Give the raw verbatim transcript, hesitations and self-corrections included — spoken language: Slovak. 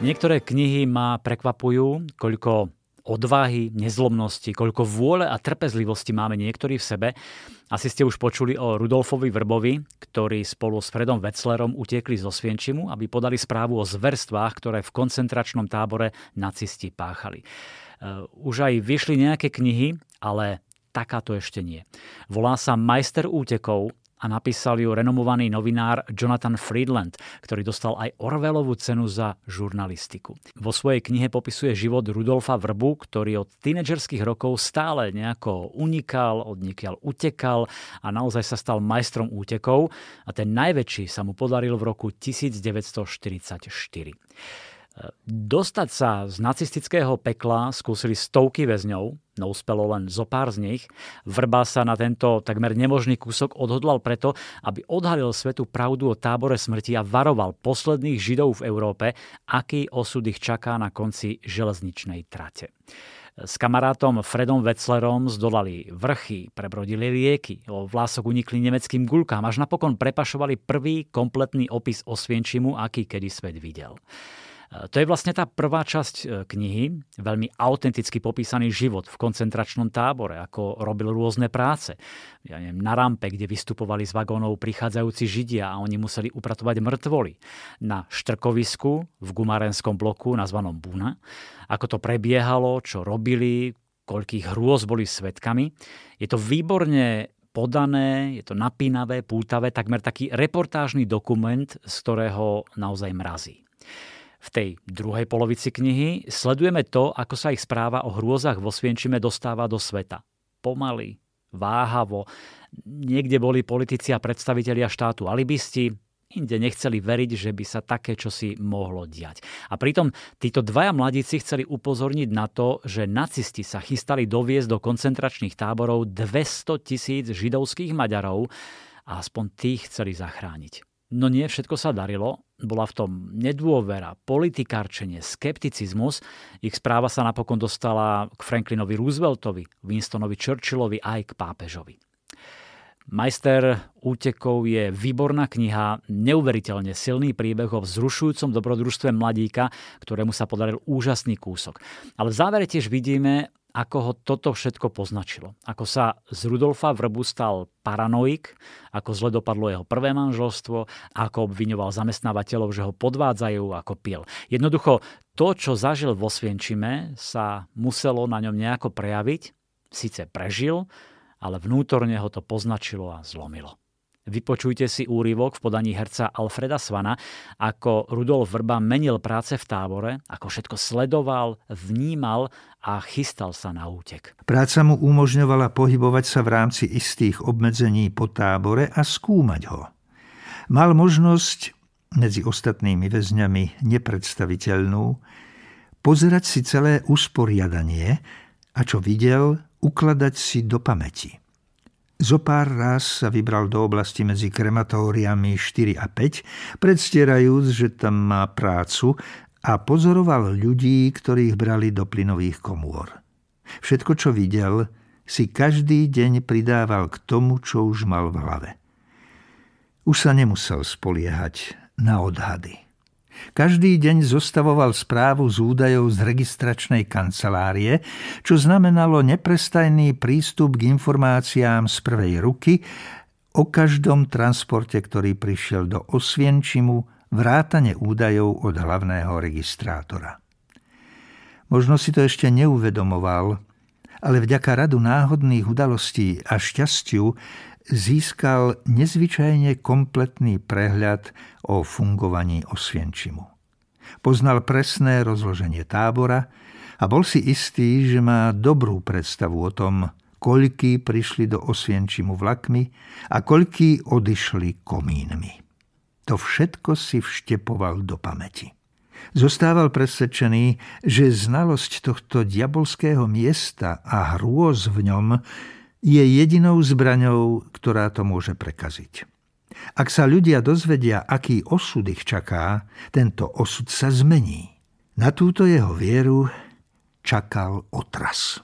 Niektoré knihy ma prekvapujú, koľko odvahy, nezlomnosti, koľko vôle a trpezlivosti máme niektorí v sebe. Asi ste už počuli o Rudolfovi Vrbovi, ktorý spolu s Fredom Wetzlerom utekli z Osvienčimu, aby podali správu o zverstvách, ktoré v koncentračnom tábore nacisti páchali. Už aj vyšli nejaké knihy, ale takáto ešte nie. Volá sa Majster útekov a napísal ju renomovaný novinár Jonathan Friedland, ktorý dostal aj Orwellovu cenu za žurnalistiku. Vo svojej knihe popisuje život Rudolfa Vrbu, ktorý od tínedžerských rokov stále nejako unikal, odnikiaľ utekal a naozaj sa stal majstrom útekov a ten najväčší sa mu podaril v roku devätnásťstoštyridsaťštyri. Dostať sa z nacistického pekla skúsili stovky väzňov, no uspelo len zo pár z nich. Vrba sa na tento takmer nemožný kúsok odhodlal preto, aby odhalil svetu pravdu o tábore smrti a varoval posledných Židov v Európe, aký osud ich čaká na konci železničnej trate. S kamarátom Fredom Wetzlerom zdolali vrchy, prebrodili rieky, o vlások unikli nemeckým guľkám, až napokon prepašovali prvý kompletný opis Osvienčimu, aký kedy svet videl. To je vlastne tá prvá časť knihy, veľmi autenticky popísaný život v koncentračnom tábore, ako robil rôzne práce. Ja neviem, na rampe, kde vystupovali z vagónov prichádzajúci Židia a oni museli upratovať mŕtvoly. Na štrkovisku v gumárenskom bloku nazvanom Buna, ako to prebiehalo, čo robili, koľkých hrôz boli svedkami. Je to výborne podané, je to napínavé, pútavé, takmer taký reportážny dokument, z ktorého naozaj mrazí. V tej druhej polovici knihy sledujeme to, ako sa ich správa o hrôzach v Osvienčime dostáva do sveta. Pomaly, váhavo, niekde boli politici a predstavitelia štátu alibisti, inde nechceli veriť, že by sa také čosi mohlo diať. A pritom títo dvaja mladíci chceli upozorniť na to, že nacisti sa chystali doviesť do koncentračných táborov dvestotisíc židovských Maďarov a aspoň tých chceli zachrániť. No nie, všetko sa darilo. Bola v tom nedôvera, politikárčenie, skepticizmus. Ich správa sa napokon dostala k Franklinovi Rooseveltovi, Winstonovi Churchillovi a aj k pápežovi. Majster útekov je výborná kniha, neuveriteľne silný príbeh o vzrušujúcom dobrodružstve mladíka, ktorému sa podaril úžasný kúsok. Ale v závere tiež vidíme, ako ho toto všetko poznačilo. Ako sa z Rudolfa Vrbu stal paranoik, ako zle dopadlo jeho prvé manželstvo, ako obviňoval zamestnávateľov, že ho podvádzajú, ako pil. Jednoducho, to, čo zažil vo Osvienčime, sa muselo na ňom nejako prejaviť. Sice prežil, ale vnútorne ho to poznačilo a zlomilo. Vypočujte si úryvok v podaní herca Alfreda Swana, ako Rudolf Vrba menil práce v tábore, ako všetko sledoval, vnímal a chystal sa na útek. Práca mu umožňovala pohybovať sa v rámci istých obmedzení po tábore a skúmať ho. Mal možnosť, medzi ostatnými väzňami nepredstaviteľnú, pozerať si celé usporiadanie a čo videl, ukladať si do pamäti. Zopár raz sa vybral do oblasti medzi krematóriami štyri a päť, predstierajúc, že tam má prácu a pozoroval ľudí, ktorých brali do plynových komôr. Všetko, čo videl, si každý deň pridával k tomu, čo už mal v hlave. Už sa nemusel spoliehať na odhady. Každý deň zostavoval správu z údajov z registračnej kancelárie, čo znamenalo neprestajný prístup k informáciám z prvej ruky o každom transporte, ktorý prišiel do Osvienčimu, vrátane údajov od hlavného registrátora. Možno si to ešte neuvedomoval, ale vďaka radu náhodných udalostí a šťastiu získal nezvyčajne kompletný prehľad o fungovaní Osvienčimu. Poznal presné rozloženie tábora a bol si istý, že má dobrú predstavu o tom, koľkí prišli do Osvienčimu vlakmi a koľkí odišli komínmi. To všetko si vštepoval do pamäti. Zostával presvedčený, že znalosť tohto diabolského miesta a hrôz v ňom je jedinou zbraňou, ktorá to môže prekaziť. Ak sa ľudia dozvedia, aký osud ich čaká, tento osud sa zmení. Na túto jeho vieru čakal otras.